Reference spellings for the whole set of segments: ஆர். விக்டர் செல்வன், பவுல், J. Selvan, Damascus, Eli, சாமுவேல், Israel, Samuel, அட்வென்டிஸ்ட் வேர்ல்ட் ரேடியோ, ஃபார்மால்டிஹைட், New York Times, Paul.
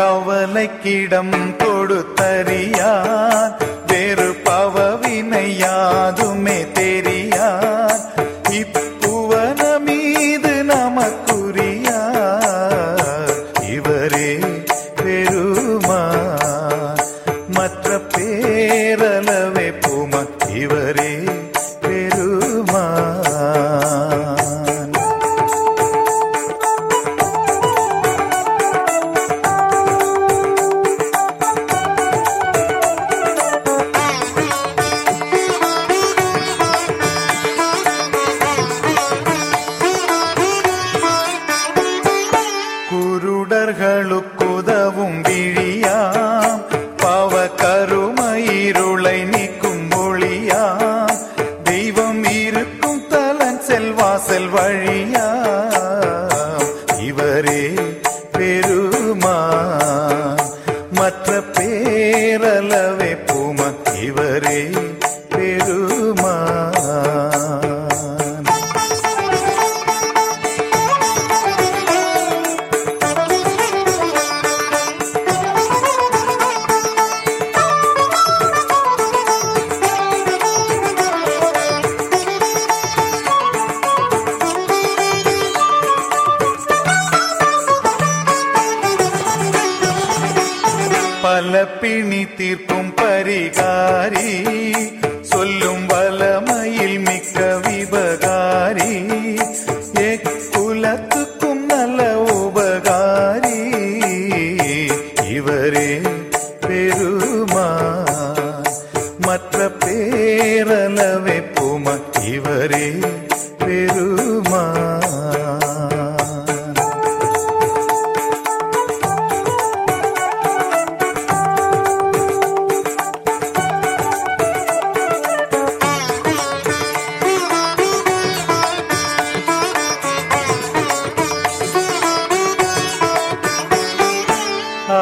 கவலைக்கிடம் கொடுத்தறியான், வேறு பவவினை யாதுமே தெரியான், இப்புவன மீது நமக்குரியார் இவரே பெருமான், மற்ற பேரளவே பூமான் இவரே பெருமான்.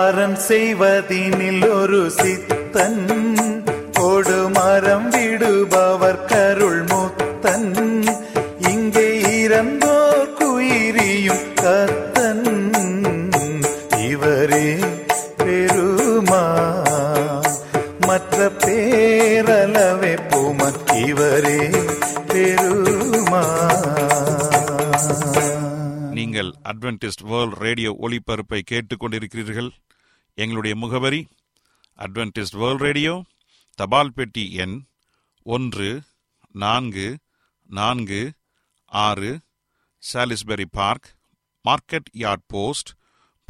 அறம் செய்வதினில் ஒரு சித்தன், ஓடு மரம் விடுபவர் கருள் முத்தன், இங்கே இறந்தோர் குயிரியும் கத்தன் இவரே பெருமான், மற்ற பேரளவே பூமான் இவரே பெருமான். நீங்கள் அட்வென்டிஸ்ட் வேர்ல்ட் ரேடியோ ஒளிபரப்பை கேட்டுக்கொண்டிருக்கிறீர்கள். எங்களுடைய முகவரி அட்வென்டிஸ்ட் வேர்ல்ட் ரேடியோ, தபால் பெட்டி எண் 1446, Salisbury park, market yard post,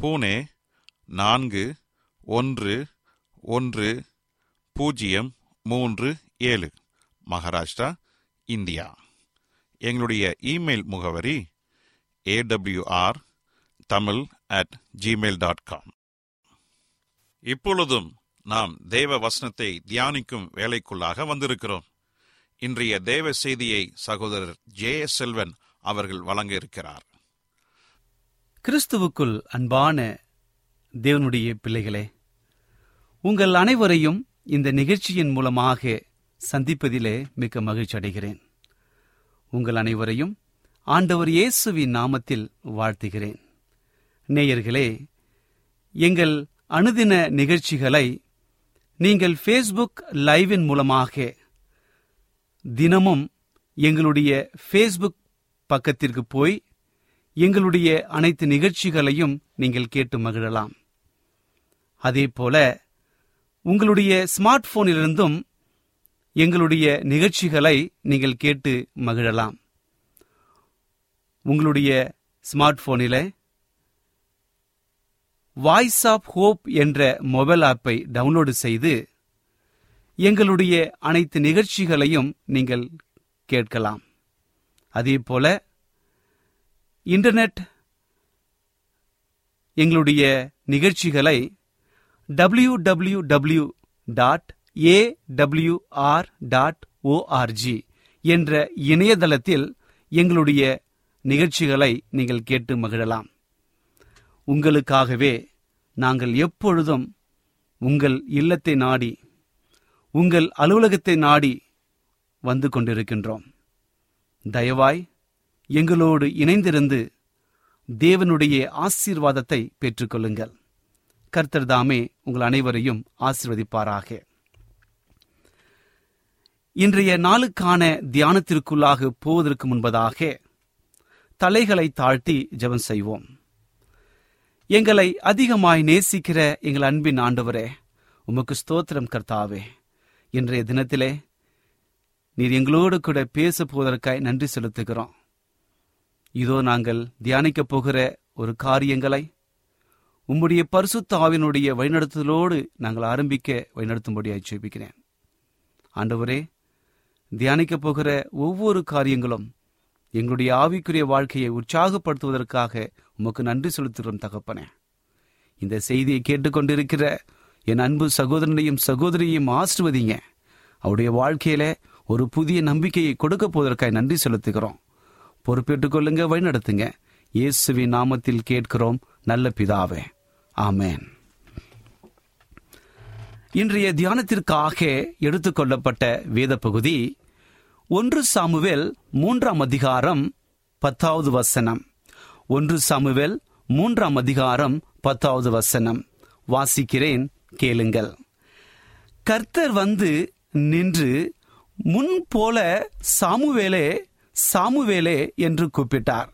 Pune 411037, Maharashtra, India. எங்களுடைய இமெயில் முகவரி awr tamil@gmail.com. இப்பொழுதும் நாம் தேவ வசனத்தை தியானிக்கும் வேலைக்குள்ளாக வந்திருக்கிறோம். இன்றைய தேவ செய்தியை சகோதரர் ஜே. செல்வன் அவர்கள் வழங்க இருக்கிறார். கிறிஸ்துவுக்குள் அன்பான தேவனுடைய பிள்ளைகளே, உங்கள் அனைவரையும் இந்த நிகழ்ச்சியின் மூலமாக சந்திப்பதிலே மிக்க மகிழ்ச்சி அடைகிறேன். உங்கள் அனைவரையும் ஆண்டவர் இயேசுவின் நாமத்தில் வாழ்த்துகிறேன். நேயர்களே, எங்கள் அனுதின நிகழ்ச்சிகளை நீங்கள் ஃபேஸ்புக் லைவின் மூலமாக தினமும் எங்களுடைய ஃபேஸ்புக் பக்கத்திற்கு போய் எங்களுடைய அனைத்து நிகழ்ச்சிகளையும் நீங்கள் கேட்டு மகிழலாம். அதே போல உங்களுடைய ஸ்மார்ட் போனிலிருந்தும் எங்களுடைய நிகழ்ச்சிகளை நீங்கள் கேட்டு மகிழலாம். உங்களுடைய ஸ்மார்ட் போனில் வாய்ஸ் ஆஃப் ஹோப் என்ற மொபைல் ஆப்பை டவுன்லோடு செய்து எங்களுடைய அனைத்து நிகழ்ச்சிகளையும் நீங்கள் கேட்கலாம். அதே போல இன்டர்நெட் எங்களுடைய நிகழ்ச்சிகளை www.awr.org என்ற இணையதளத்தில் எங்களுடைய நிகழ்ச்சிகளை நீங்கள் கேட்டு மகிழலாம். உங்களுக்காகவே நாங்கள் எப்பொழுதும் உங்கள் இல்லத்தை நாடி, உங்கள் அலுவலகத்தை நாடி வந்து கொண்டிருக்கின்றோம். தயவாய் எங்களோடு இணைந்திருந்து தேவனுடைய ஆசீர்வாதத்தை பெற்றுக்கொள்ளுங்கள். கர்த்தர் தாமே உங்கள் அனைவரையும் ஆசீர்வதிப்பாராக. இன்றைய நாளுக்கான தியானத்திற்குள்ளாக போவதற்கு முன்பதாக தலைகளை தாழ்த்தி ஜெபம் செய்வோம். எங்களை அதிகமாய் நேசிக்கிற எங்கள் அன்பின் ஆண்டவரே, உமக்கு ஸ்தோத்திரம் கர்த்தாவே. இன்றைய தினத்திலே நீர் எங்களோடு கூட பேச போவதற்காய் நன்றி செலுத்துகிறோம். இதோ நாங்கள் தியானிக்கப் போகிற ஒரு காரியங்களை உம்முடைய பரிசுத்த ஆவியினுடைய வழிநடத்துதலோடு நாங்கள் ஆரம்பிக்க வழிநடத்தும்படியாக ஜெபிக்கிறேன். ஆண்டவரே, தியானிக்கப் போகிற ஒவ்வொரு காரியங்களும் எங்களுடைய ஆவிக்குரிய வாழ்க்கையை உற்சாகப்படுத்துவதற்காக உமக்கு நன்றி செலுத்துகிறோம் தகப்பனே. இந்த செய்தியை கேட்டுக்கொண்டிருக்கிற என் அன்பு சகோதரனையும் சகோதரியையும் ஆசீர்வதிங்க. அவருடைய வாழ்க்கையில ஒரு புதிய நம்பிக்கையை கொடுக்க போவதற்காக நன்றி செலுத்துகிறோம். பொறுப்பேற்றுக் கொள்ளுங்க, வழிநடத்துங்க. இயேசுவின் நாமத்தில் கேட்கிறோம் நல்ல பிதாவே, ஆமேன். இன்றைய தியானத்திற்காக எடுத்துக்கொள்ளப்பட்ட வேத பகுதி 1 சாமுவேல் 3:10. 1 சாமுவேல் 3:10 வாசிக்கிறேன், கேளுங்கள். கர்த்தர் வந்து நின்று முன்போல சாமுவேலே சாமுவேலே என்று கூப்பிட்டார்.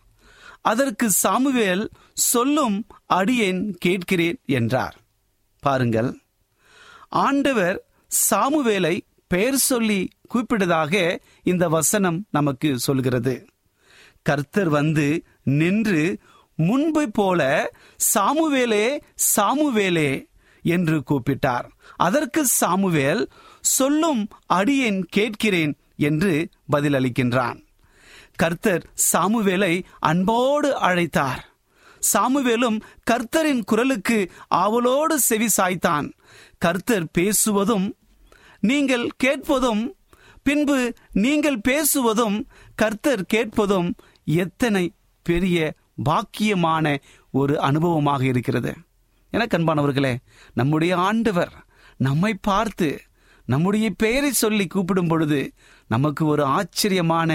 அதற்கு சாமுவேல், சொல்லும் அடியேன் கேட்கிறேன் என்றார். பாருங்கள், ஆண்டவர் சாமுவேலை பெயர் சொல்லி கூப்பிட்டதாக இந்த வசனம் நமக்கு சொல்கிறது. கர்த்தர் வந்து நின்று முன்பை போல சாமுவேலே சாமுவேலே என்று கூப்பிட்டார். அதற்கு சாமுவேல், சொல்லும் அடியேன் கேட்கிறேன் என்று பதிலளிக்கின்றான். கர்த்தர் சாமுவேலை அன்போடு அழைத்தார். சாமுவேலும் கர்த்தரின் குரலுக்கு ஆவலோடு செவி சாய்த்தான். கர்த்தர் பேசுவதும் நீங்கள் கேட்பதும், பின்பு நீங்கள் பேசுவதும் கர்த்தர் கேட்பதும் எத்தனை பெரிய பாக்கியமான ஒரு அனுபவமாக இருக்கிறது என கண்பானவர்களே, நம்முடைய ஆண்டவர் நம்மை பார்த்து நம்முடைய பெயரை சொல்லி கூப்பிடும் பொழுது நமக்கு ஒரு ஆச்சரியமான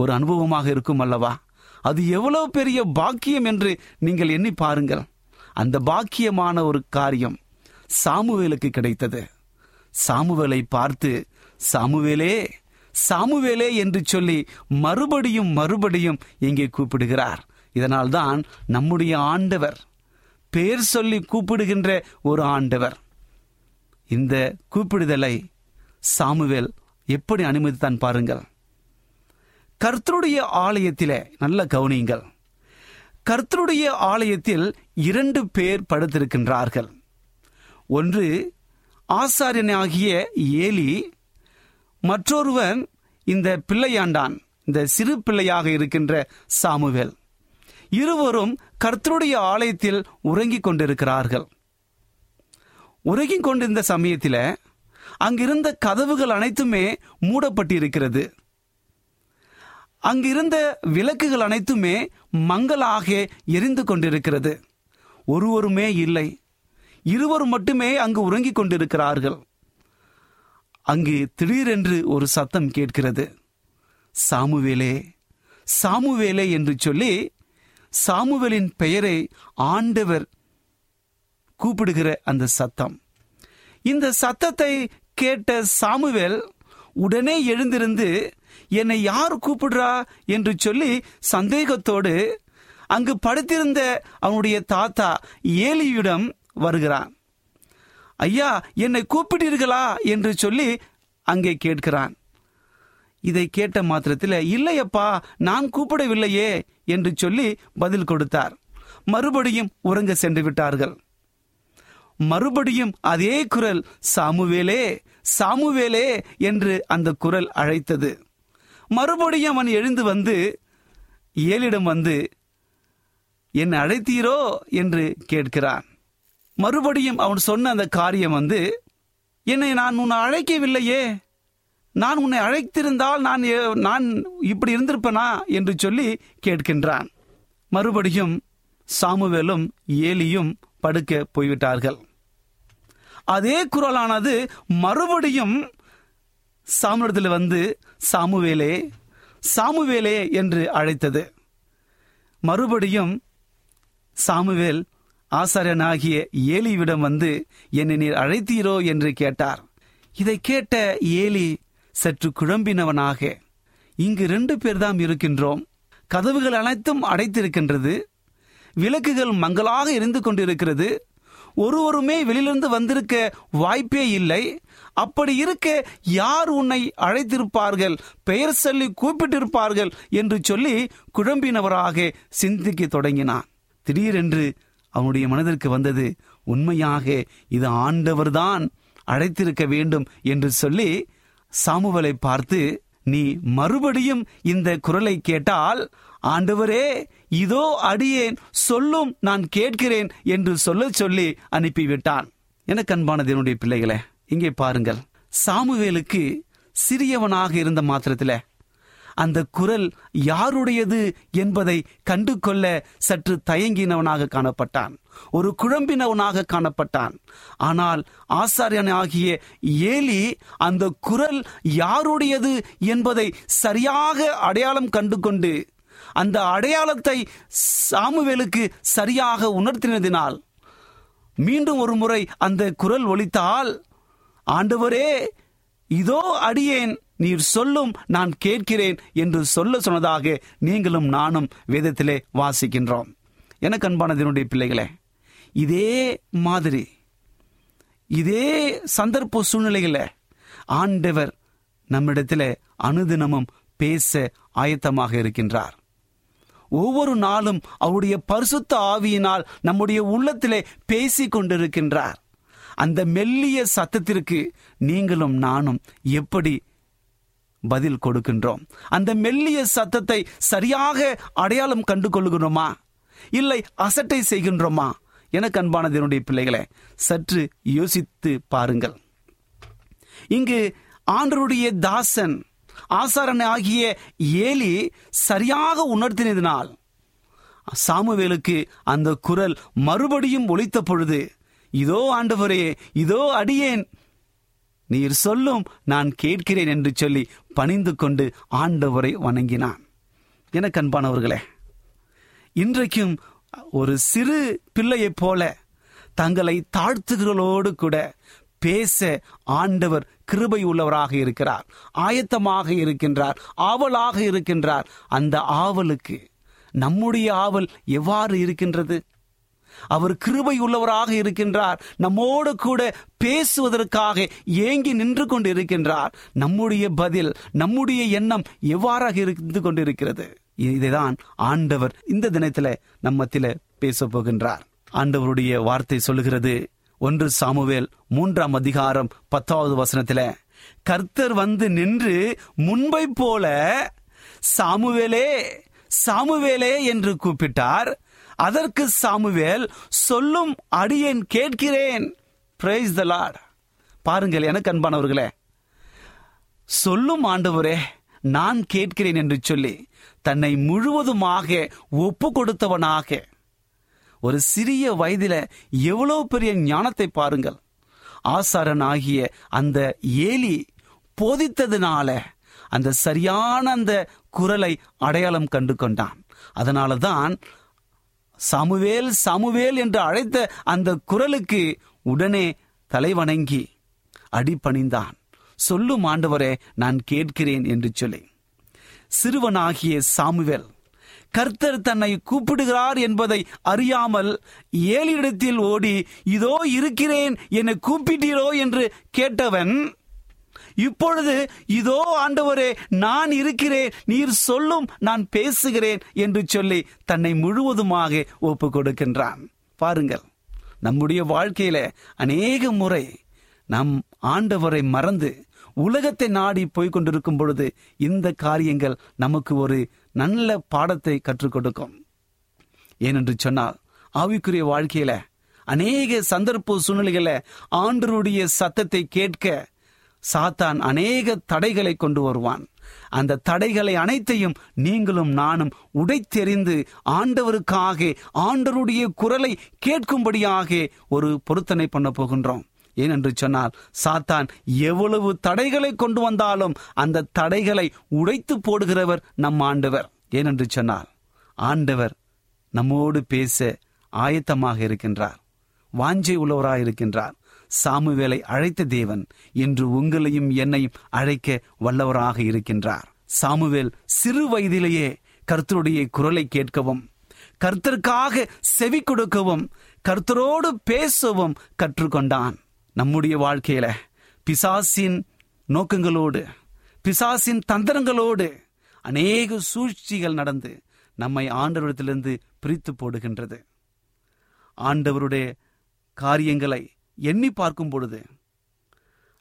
ஒரு அனுபவமாக இருக்கும் அல்லவா? அது எவ்வளவு பெரிய பாக்கியம் என்று நீங்கள் எண்ணி பாருங்கள். அந்த பாக்கியமான ஒரு காரியம் சாமுவேலுக்கு கிடைத்தது. சாமுவேலை பார்த்து சாமுவேலே சாமுவேலே என்று சொல்லி மறுபடியும் இங்கே கூப்பிடுகிறார். இதனால்தான் நம்முடைய ஆண்டவர் பேர் சொல்லி கூப்பிடுகின்ற ஒரு ஆண்டவர். இந்த கூப்பிடுதலை சாமுவேல் எப்படி அனுமதித்தான் பாருங்கள். கர்த்தருடைய ஆலயத்திலே நல்ல கவனியுங்கள். கர்த்தருடைய ஆலயத்தில் 2 பேர் படுத்திருக்கின்றார்கள். ஒன்று ஆசாரியனாகிய ஏலி, மற்றொருவன் இந்த பிள்ளையாண்டான், இந்த சிறு பிள்ளையாக இருக்கின்ற சாமுவேல். இருவரும் கர்த்தருடைய ஆலயத்தில் உறங்கிக் கொண்டிருக்கிறார்கள். உறங்கிக் கொண்டிருந்த சமயத்தில் அங்கிருந்த கதவுகள் அனைத்துமே மூடப்பட்டிருக்கிறது. அங்கிருந்த விளக்குகள் அனைத்துமே மங்கலாக எரிந்து கொண்டிருக்கிறது. ஒருவருமே இல்லை. இருவர் மட்டுமே அங்கு உறங்கிக் கொண்டிருக்கிறார்கள். அங்கு திடீரென்று ஒரு சத்தம் கேட்கிறது, சாமுவேலே சாமுவேலே என்று சொல்லி சாமுவேலின் பெயரை ஆண்டவர் கூப்பிடுகிற அந்த சத்தம். இந்த சத்தத்தை கேட்ட சாமுவேல் உடனே எழுந்திருந்து என்னை யார் கூப்பிடுறா என்று சொல்லி சந்தேகத்தோடு அங்கு படுத்திருந்த அவனுடைய தாத்தா ஏலியிடம் வருகிறான். ஐயா, என்னை கூப்பிட்டீர்களா என்று சொல்லி அங்கே கேட்கிறான். இதை கேட்ட மாத்திரத்தில், இல்லையப்பா நான் கூப்பிடவில்லையே என்று சொல்லி பதில் கொடுத்தார். மறுபடியும் உறங்க சென்று விட்டார்கள். மறுபடியும் அதே குரல், சாமுவேலே சாமுவேலே என்று அந்த குரல் அழைத்தது. மறுபடியும் அவன் எழுந்து வந்து ஏலிடம் வந்து என்னை அழைத்தீரோ என்று கேட்கிறான். மறுபடியும் அவன் சொன்ன அந்த காரியம் வந்து, என்னை நான் உன்னை அழைக்கவில்லையே, நான் உன்னை அழைத்திருந்தால் நான் இப்படி இருந்திருப்பேனா என்று சொல்லி கேட்கின்றான். மறுபடியும் சாமுவேலும் ஏலியும் படுக்க போய்விட்டார்கள். அதே குரலானது மறுபடியும் சாமுவேலிடத்தில் வந்து சாமுவேலே சாமுவேலே என்று அழைத்தது. மறுபடியும் சாமுவேல் ஆசாரியனாகிய ஏலியிடம் வந்து என்னை நீர் அழைத்தீரோ என்று கேட்டார். இதை கேட்ட ஏலி சற்று குழம்பினவனாக, இங்கு 2 பேர் தான் இருக்கின்றோம், கதவுகள் அனைத்தும் அடைத்திருக்கின்றது, விளக்குகள் மங்களாக இருந்து கொண்டிருக்கிறது, ஒருவருமே வெளியிலிருந்து வந்திருக்க வாய்ப்பே இல்லை, அப்படி இருக்க யார் உன்னை அழைத்திருப்பார்கள், பெயர் சொல்லி கூப்பிட்டிருப்பார்கள் என்று சொல்லி குழம்பினவராக சிந்திக்க தொடங்கினான். திடீரென்று அவனுடைய மனதிற்கு வந்தது, உண்மையாக இது ஆண்டவர்தான் அழைத்திருக்க வேண்டும் என்று சொல்லி சாமுவேலை பார்த்து, நீ மறுபடியும் இந்த குரலை கேட்டால் ஆண்டவரே இதோ அடியேன், சொல்லும், நான் கேட்கிறேன் என்று சொல்லி அனுப்பிவிட்டான். எனக்கு அன்பானது என்னுடைய பிள்ளைகளே, இங்கே பாருங்கள், சாமுவேலுக்கு சிறியவனாக இருந்த மாத்திரத்தில் அந்த குரல் யாருடையது என்பதை கண்டு கொள்ள சற்று தயங்கினவனாக காணப்பட்டான், ஒரு குழம்பினவனாக காணப்பட்டான். ஆனால் ஆசாரியனாகிய ஏலி அந்த குரல் யாருடையது என்பதை சரியாக அடையாளம் கண்டு கொண்டு அந்த அடையாளத்தை சாமுவேலுக்கு சரியாக உணர்த்தினதினால் மீண்டும் ஒரு முறை அந்த குரல் ஒலித்தால், ஆண்டவரே இதோ அடியேன், நீர் சொல்லும், நான் கேட்கிறேன் என்று சொன்னதாக நீங்களும் நானும் வேதத்திலே வாசிக்கின்றோம். எனக்கு அன்பானதினுடைய பிள்ளைகளே, இதே மாதிரி இதே சந்தர்ப்ப சூழ்நிலையில் ஆண்டவர் நம்மிடத்தில் அனுதினமும் பேச ஆயத்தமாக இருக்கின்றார். ஒவ்வொரு நாளும் அவருடைய பரிசுத்த ஆவியினால் நம்முடைய உள்ளத்திலே பேசி கொண்டிருக்கின்றார். அந்த மெல்லிய சத்தத்திற்கு நீங்களும் நானும் எப்படி பதில் கொடுக்கின்றோம்? அந்த மெல்லிய சத்தத்தை சரியாக அடையாளம் கண்டு கொள்ளுகின்றோமா, இல்லை அசட்டை செய்கின்றோமா? எனக்கு அன்பானது என்னுடைய பிள்ளைகளை, சற்று யோசித்து பாருங்கள். இங்கு ஆண்டருடைய தாசன் ஆசாரன் ஆகிய ஏலி சரியாக உணர்த்தினதினால் சாமுவேலுக்கு அந்த குரல் மறுபடியும் ஒலித்த பொழுது, இதோ ஆண்டவரே இதோ அடியேன், நீர் சொல்லும், நான் கேட்கிறேன் என்று சொல்லி பணிந்து கொண்டு ஆண்டவரை வணங்கினான். எனக்கு அன்பானவர்களே, இன்றைக்கும் ஒரு சிறு பிள்ளையைப் போல தங்களை தாழ்த்துகளோடு கூட பேச ஆண்டவர் கிருபை உள்ளவராக இருக்கிறார், ஆயத்தமாக இருக்கின்றார், ஆவலாக இருக்கின்றார். அந்த ஆவலுக்கு நம்முடைய ஆவல் எவ்வாறு இருக்கின்றது? அவர் கிருபை உள்ளவராக இருக்கின்றார். நம்மோடு கூட பேசுவதற்காக ஏங்கி நின்று கொண்டு இருக்கின்றார். நம்முடைய பதில், நம்முடைய எண்ணம் எவ்வாறாக இருந்து கொண்டிருக்கிறது? இதைதான் ஆண்டவர் இந்த தினத்தில நம்மத்தில பேச போகின்றார். ஆண்டவருடைய வார்த்தை சொல்லுகிறது, 1 சாமுவேல் 3:10 கர்த்தர் வந்து நின்று முன்பை போல சாமுவேலே சாமுவேலே என்று கூப்பிட்டார். அதற்கு சாமுவேல் சொல்லும் அடியேன் கேட்கிறேன். Praise the Lord. பாருங்கள் எனக்கு அன்பானவர்களே, சொல்லும் ஆண்டவரே நான் கேட்கிறேன் என்று சொல்லி தன்னை முழுவதுமாக ஒப்பு கொடுத்தவனாக ஒரு சிறிய வயதில எவ்வளவு பெரிய ஞானத்தை பாருங்கள். ஆசாரன் ஆகிய அந்த ஏலி போதித்ததுனால அந்த சரியான அந்த குரலை அடையாளம் கண்டு கொண்டான். அதனால தான் சாமுவேல் சாமுவேல் என்று அழைத்த அந்த குரலுக்கு உடனே தலைவணங்கி அடிபணிந்தான். சொல்லும் ஆண்டவரே நான் கேட்கிறேன் என்று சொல்லி சிறுவனாகிய சாமுவேல் கர்த்தர் தன்னை கூப்பிடுகிறார் என்பதை அறியாமல் ஏலியிடத்தில் ஓடி இதோ இருக்கிறேன் என்னை கூப்பிட்டீரோ என்று கேட்டவன் இப்பொழுது இதோ ஆண்டவரே நான் இருக்கிறேன், நீர் சொல்லும் நான் பேசுகிறேன் என்று சொல்லி தன்னை முழுவதுமாக ஒப்பு கொடுக்கின்றான். பாருங்கள், நம்முடைய வாழ்க்கையில அநேக முறை நம் ஆண்டவரை மறந்து உலகத்தை நாடி போய்கொண்டிருக்கும் பொழுது இந்த காரியங்கள் நமக்கு ஒரு நல்ல பாடத்தை கற்றுக் கொடுக்கும். ஏனென்று சொன்னால் ஆவிக்குரிய வாழ்க்கையில அநேக சந்தர்ப்ப சூழ்நிலைகளை ஆண்டவருடைய சத்தத்தை கேட்க சாத்தான் அநேக தடைகளை கொண்டு வருவான். அந்த தடைகளை அனைத்தையும் நீங்களும் நானும் உடைத்தெறிந்து ஆண்டவருக்காக ஆண்டவருடைய குரலை கேட்கும்படியாக ஒரு பொருத்தனை பண்ண போகின்றோம். ஏனென்று சொன்னால் சாத்தான் எவ்வளவு தடைகளை கொண்டு வந்தாலும் அந்த தடைகளை உடைத்து போடுகிறவர் நம் ஆண்டவர். ஏனென்று சொன்னால் ஆண்டவர் நம்மோடு பேச ஆயத்தமாக இருக்கின்றார், வாஞ்சை உள்ளவராக இருக்கின்றார். சாமுவேலை அழைத்த தேவன் என்று உங்களையும் என்னையும் அழைக்க வல்லவராக இருக்கின்றார். சாமுவேல் சிறு வயதிலேயே கர்த்தருடைய குரலை கேட்கவும், கர்த்தருக்காக செவி கொடுக்கவும், கர்த்தரோடு பேசவும் கற்றுக்கொண்டான். நம்முடைய வாழ்க்கையில பிசாசின் நோக்கங்களோடு, பிசாசின் தந்திரங்களோடு அநேக சூழ்ச்சிகள் நடந்து நம்மை ஆண்டவரிடத்திலிருந்து பிரித்து போடுகின்றது. ஆண்டவருடைய காரியங்களை எண்ணி பார்க்கும் பொழுது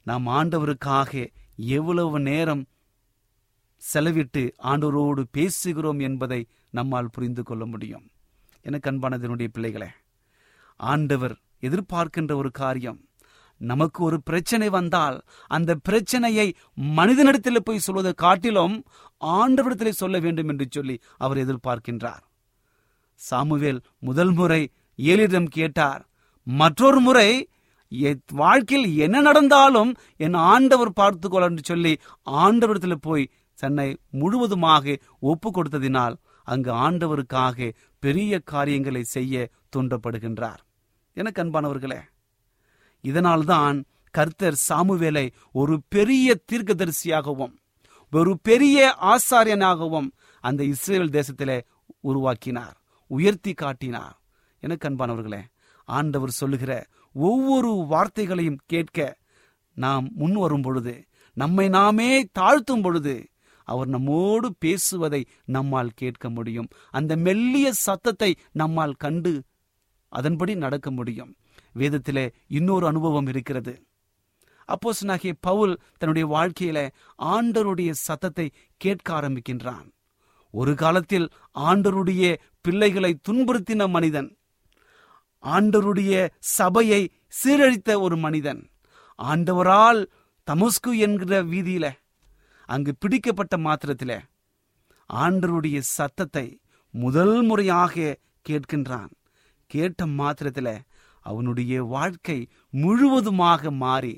நாம் ஆண்டவருக்காக எவ்வளவு நேரம் செலவிட்டு ஆண்டவரோடு பேசுகிறோம் என்பதை நம்மால் புரிந்து கொள்ள முடியும். எனக்கு அன்பானதனுடைய பிள்ளைகளே, ஆண்டவர் எதிர்பார்க்கின்ற ஒரு காரியம், நமக்கு ஒரு பிரச்சனை வந்தால் அந்த பிரச்சனையை மனிதனிடத்தில் போய் சொல்வதை காட்டிலும் ஆண்டவரிடத்தில் சொல்ல வேண்டும் என்று சொல்லி அவர் எதிர்பார்க்கின்றார். சாமுவேல் முதல் முறை ஏலியிடம் கேட்டார், மற்றொரு முறை வாழ்க்கையில் என்ன நடந்தாலும் என் ஆண்டவர் பார்த்துக்கொள்ள என்று சொல்லி ஆண்டவரிடத்தில் போய் தன்னை முழுவதுமாக ஒப்பு கொடுத்ததினால் அங்கு ஆண்டவருக்காக பெரிய காரியங்களை செய்ய தூண்டப்படுகின்றார். எனக்கு அன்பானவர்களே, இதனால்தான் கர்த்தர் சாமுவேலை ஒரு பெரிய தீர்க்கதரிசியாகவும் ஒரு பெரிய ஆசாரியனாகவும் அந்த இஸ்ரேல் தேசத்திலே உருவாக்கினார், உயர்த்தி காட்டினார். எனக்கு அன்பானவர்களே, ஆண்டவர் சொல்லுகிற ஒவ்வொரு வார்த்தைகளையும் கேட்க நாம் முன் வரும் பொழுது, நம்மை நாமே தாழ்த்தும் பொழுது அவர் நம்மோடு பேசுவதை நம்மால் கேட்க முடியும். அந்த மெல்லிய சத்தத்தை நம்மால் கண்டு அதன்படி நடக்க முடியும். வேதத்திலே இன்னொரு அனுபவம் இருக்கிறது. அப்போஸ்தலனாகிய பவுல் தன்னுடைய வாழ்க்கையில ஆண்டவருடைய சத்தத்தை கேட்க ஆரம்பிக்கின்றான். ஒரு காலத்தில் ஆண்டவருடைய பிள்ளைகளை துன்புறுத்தின மனிதன், ஆண்டவருடைய சபையை சீரழித்த ஒரு மனிதன், ஆண்டவரால் தமஸ்கு என்கிற வீதியில அங்கு பிடிக்கப்பட்ட மாத்திரத்தில ஆண்டவருடைய சத்தத்தை முதல் முறையாக கேட்கின்றான். கேட்ட மாத்திரத்தில அவனுடைய வாழ்க்கை முழுவதுமாக மாறி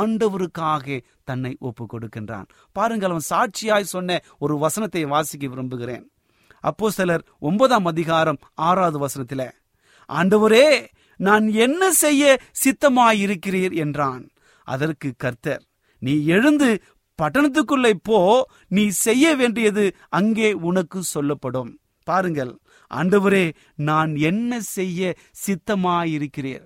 ஆண்டவருக்காக தன்னை ஒப்பு கொடுக்கின்றான். பாருங்கள், அவன் சாட்சியாய் சொன்ன ஒரு வசனத்தை வாசிக்க விரும்புகிறேன். அப்போஸ்தலர் 9:6 ஆண்டவரே நான் என்ன செய்ய சித்தமாயிருக்கிறீர் என்றான். அதற்கு கர்த்தர், நீ எழுந்து பட்டணத்துக்குள்ளே போ, நீ செய்ய வேண்டியது அங்கே உனக்கு சொல்லப்படும். பாருங்கள், ஆண்டவரே நான் என்ன செய்ய சித்தமாயிருக்கிறீர்.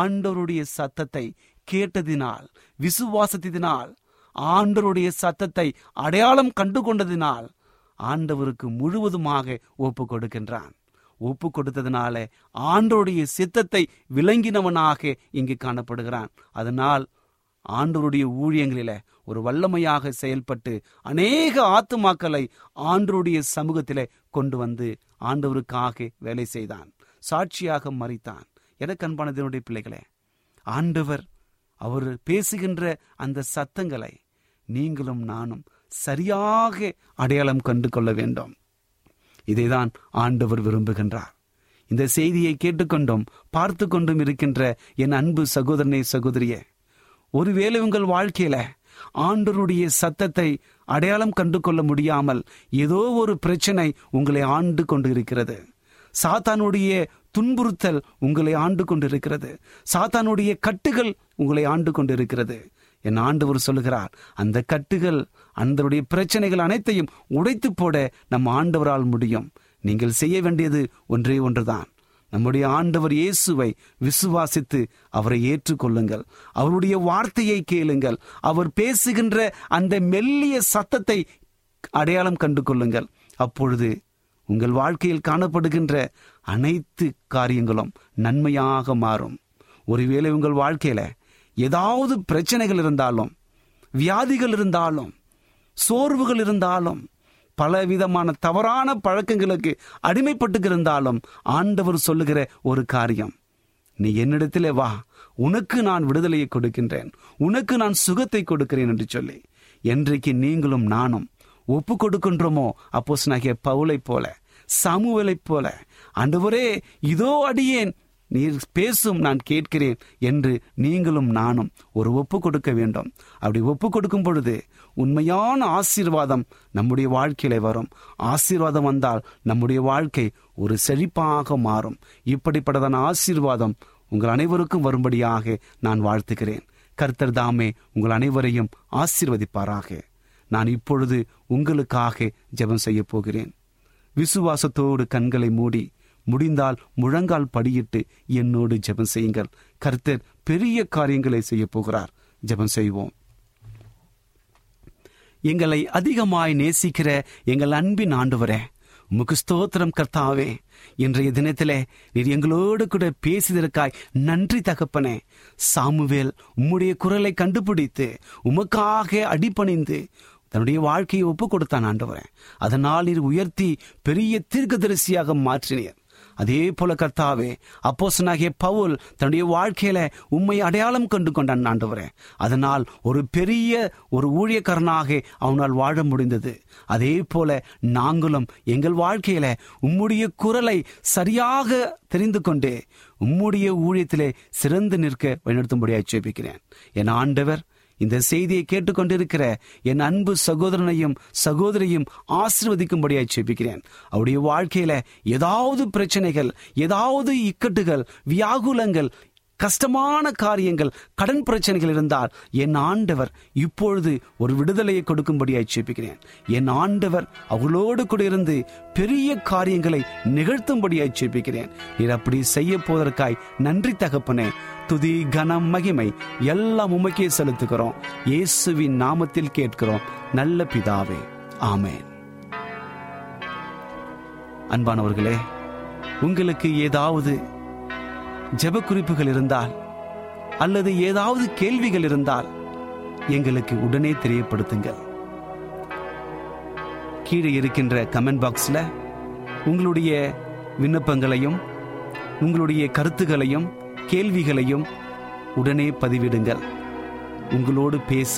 ஆண்டவருடைய சத்தத்தை கேட்டதினால், விசுவாசத்தினால், ஆண்டவருடைய சத்தத்தை அடையாளம் கண்டுகொண்டதினால் ஆண்டவருக்கு முழுவதுமாக ஒப்பு கொடுக்கின்றான். ஒப்பு கொடுத்ததினால ஆண்டவருடைய சித்தத்தை விளங்கினவனாக இங்கு காணப்படுகிறான். அதனால் ஆண்டவருடைய ஊழியங்களில ஒரு வல்லமையாக செயல்பட்டு அநேக ஆத்துமாக்களை ஆண்டவருடைய சமூகத்திலே கொண்டு வந்து ஆண்டவருக்காக வேலை செய்தான், சாட்சியாக மறித்தான். எனக்கு அன்பானதனுடைய பிள்ளைகளே, ஆண்டவர் அவர் பேசுகின்ற அந்த சத்தங்களை நீங்களும் நானும் சரியாக அடையாளம் கண்டு கொள்ள வேண்டும். இதைதான் ஆண்டவர் விரும்புகின்றார். இந்த செய்தியை கேட்டுக்கொண்டும் பார்த்து கொண்டும் இருக்கின்ற என் அன்பு சகோதரனே, சகோதரியே, ஒருவேளை உங்கள் வாழ்க்கையில ஆண்டவருடைய சத்தத்தை அடையாளம் கண்டு கொள்ள முடியாமல் ஏதோ ஒரு பிரச்சனை உங்களை ஆண்டு கொண்டு இருக்கிறது. சாத்தானுடைய துன்புறுத்தல் உங்களை ஆண்டு கொண்டு இருக்கிறது. சாத்தானுடைய கட்டுகள் உங்களை ஆண்டு கொண்டு இருக்கிறது. என் ஆண்டவர் சொல்லுகிறார், அந்த கட்டுகள், அந்தருடைய பிரச்சனைகள் அனைத்தையும் உடைத்து போட நம் ஆண்டவரால் முடியும். நீங்கள் செய்ய வேண்டியது ஒன்றே ஒன்றுதான். நம்முடைய ஆண்டவர் இயேசுவை விசுவாசித்து அவரை ஏற்றுக்கொள்ளுங்கள். அவருடைய வார்த்தையை கேளுங்கள். அவர் பேசுகின்ற அந்த மெல்லிய சத்தத்தை அடையாளம் கண்டு கொள்ளுங்கள். அப்பொழுது உங்கள் வாழ்க்கையில் காணப்படுகின்ற அனைத்து காரியங்களும் நன்மையாக மாறும். ஒருவேளை உங்கள் வாழ்க்கையில ஏதாவது பிரச்சனைகள் இருந்தாலும், வியாதிகள் இருந்தாலும், சோர்வுகள் இருந்தாலும், பலவிதமான தவறான பழக்கங்களுக்கு அடிமைப்பட்டு இருந்தாலும், ஆண்டவர் சொல்லுகிற ஒரு காரியம், நீ என்னிடத்திலே வா, உனக்கு நான் விடுதலையை கொடுக்கின்றேன், உனக்கு நான் சுகத்தை கொடுக்கிறேன் என்று சொல்லி என்றைக்கு நீங்களும் நானும் ஒப்பு கொடுக்கின்றோமோ, அப்போஸ்தலனாகிய பவுலை போல, சாமுவேலை போல, ஆண்டவரே இதோ அடியேன், நீர் பேசும், நான் கேட்கிறேன் என்று நீங்களும் நானும் ஒரு ஒப்பு கொடுக்க வேண்டும். அப்படி ஒப்பு கொடுக்கும் பொழுது உண்மையான ஆசீர்வாதம் நம்முடைய வாழ்க்கையில வரும். ஆசீர்வாதம் வந்தால் நம்முடைய வாழ்க்கை ஒரு செழிப்பாக மாறும். இப்படிப்பட்டதான ஆசீர்வாதம் உங்கள் அனைவருக்கும் வரும்படியாக நான் வாழ்த்துகிறேன். கர்த்தர் தாமே உங்கள் அனைவரையும் ஆசீர்வதிப்பாராக. நான் இப்பொழுது உங்களுக்காக ஜெபம் செய்ய போகிறேன். விசுவாசத்தோடு கண்களை மூடி, முடிந்தால் முழங்கால் படியிட்டு என்னோடு ஜெபம் செய்யுங்கள். கர்த்தர் பெரிய காரியங்களை செய்ய போகிறார். ஜெபம் செய்வோம். எங்களை அதிகமாய் நேசிக்கிற எங்கள் அன்பின் ஆண்டவரே, உமக்கு ஸ்தோத்திரம் கர்த்தாவே. இன்றைய தினத்திலே நீர் எங்களோடு கூட பேசியதற்காய் நன்றி தகப்பனே. சாமுவேல் உம்முடைய குரலை கண்டுபிடித்து உமக்காக அடிபணிந்து தன்னுடைய வாழ்க்கையை ஒப்பு கொடுத்தான் ஆண்டவரே. அதனால் நீர் உயர்த்தி பெரிய தீர்க்கதரிசியாக மாற்றினீர். அதே போல கர்த்தாவே, அப்போஸ்தலனாகிய பவுல் தன்னுடைய வாழ்க்கையில உம்மை அடையாளம் கண்டு கொண்டான் ஆண்டவரே. அதனால் ஒரு பெரிய ஒரு ஊழியக்காரனாக அவனால் வாழ முடிந்தது. அதே போல நாங்களும் எங்கள் வாழ்க்கையில உம்முடைய குரலை சரியாக தெரிந்து கொண்டு உம்முடைய ஊழியத்திலே சிறந்து நிற்க வழிநடத்தும்படியாக ஜெபிக்கிறேன். என் ஆண்டவர், இந்த செய்தியை கேட்டுக்கொண்டிருக்கிற என் அன்பு சகோதரனையும் சகோதரியும் ஆசீர்வதிக்கும்படியாக ஜெபிக்கிறேன். அவருடைய வாழ்க்கையில ஏதாவது பிரச்சனைகள், ஏதாவது இக்கட்டுகள், வியாகுலங்கள், கஷ்டமான காரியங்கள், கடன் பிரச்சனைகள் இருந்தால் என் ஆண்டவர் இப்பொழுது ஒரு விடுதலையை கொடுக்கும்படியாக ஜெபிக்கிறேன். என் ஆண்டவர் அவளோடு கூட இருந்து பெரிய காரியங்களை நிகழ்த்தும்படியாக ஜெபிக்கிறேன். நீர் அப்படி செய்ய போவதற்காய் நன்றி தகப்பனே. துதி, கனம், மகிமை எல்லாம் உமக்கே செலுத்துகிறோம். இயேசுவின் நாமத்தில் கேட்கிறோம் நல்ல பிதாவே, ஆமென். அன்பானவர்களே, உங்களுக்கு ஏதாவது ஜெப குறிப்புகள் இருந்தால் அல்லது ஏதாவது கேள்விகள் இருந்தால் எங்களுக்கு உடனே தெரியப்படுத்துங்கள். கீழே இருக்கின்ற கமெண்ட் பாக்ஸில் உங்களுடைய விண்ணப்பங்களையும் உங்களுடைய கருத்துகளையும் கேள்விகளையும் உடனே பதிவிடுங்கள். உங்களோடு பேச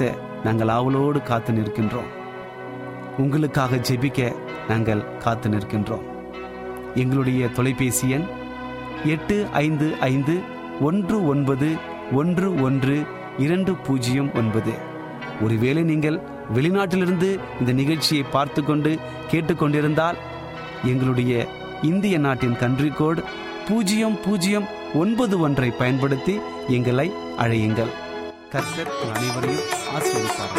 நாங்கள் ஆவலோடு காத்து நிற்கின்றோம். உங்களுக்காக ஜெபிக்க நாங்கள் காத்து நிற்கின்றோம். எங்களுடைய தொலைபேசி எண் 8551911209. ஒருவேளை நீங்கள் வெளிநாட்டிலிருந்து இந்த நிகழ்ச்சியை பார்த்து கொண்டு கேட்டுக்கொண்டிருந்தால் எங்களுடைய இந்திய நாட்டின் கண்ட்ரி கோடு 0091ஐ பயன்படுத்தி எங்களை அழையுங்கள். கர்த்தர் அனைவரையும் ஆசீர்வதிப்பார்.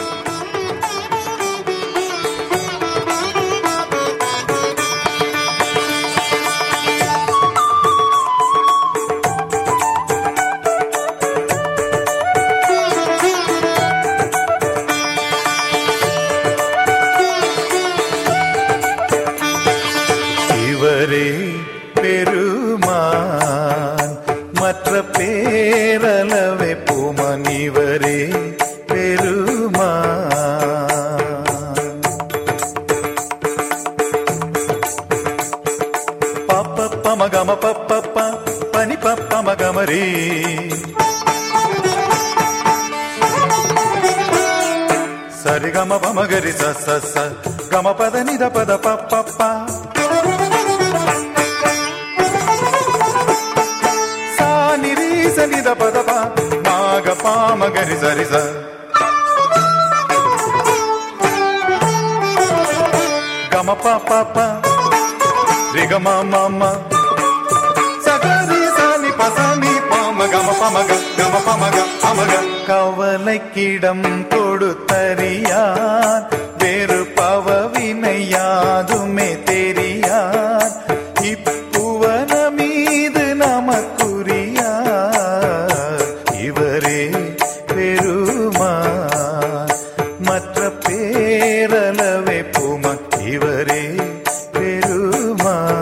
பேரலவே பூமனிவரே பெருமா பப்ப பமகம பப்பப்பா பனி பப்பமகமரே சரிகம பமகரி ச கம பத நித பத பப்பப்பா ಸನಿದ ಪದ ಪ ಮಾಗ ಪಾಮ ಗರಿ ಸರಿಸ ಗಮ ಪ ಪ ರಿ ಗ ಮ ಮ ಮ ಸ ಗ ರಿ ಸ ನಿ ಪ ಸ ನಿ ಪ ಮ ಗ ಮ ಪ ಮ ಗ ಗ ಮ ಪ ಮ ಗ ಪ ಮ ಗ கவலைக்கிடம் கொடுத்தறியார் வேறு பவவினையாதுமே தெரியார் இப்புவன மீது நமக்குரியார் இவரே பெருமான் மற்ற பேரளவை பூமன் இவரே பெருமான்.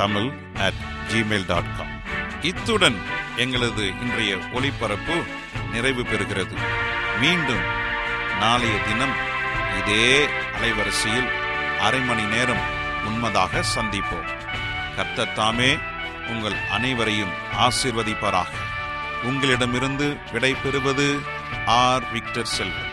tamil@gmail.com. இத்துடன் எங்களது இன்றைய ஒளிபரப்பு நிறைவு பெறுகிறது. மீண்டும் நாளைய தினம் இதே அலைவரிசையில் அரை மணி நேரம் முன்னதாக சந்திப்போம். கர்த்தர் தாமே உங்கள் அனைவரையும் ஆசீர்வதிப்பாராக. உங்களிடமிருந்து விடை பெறுவது ஆர். விக்டர் செல்வன்.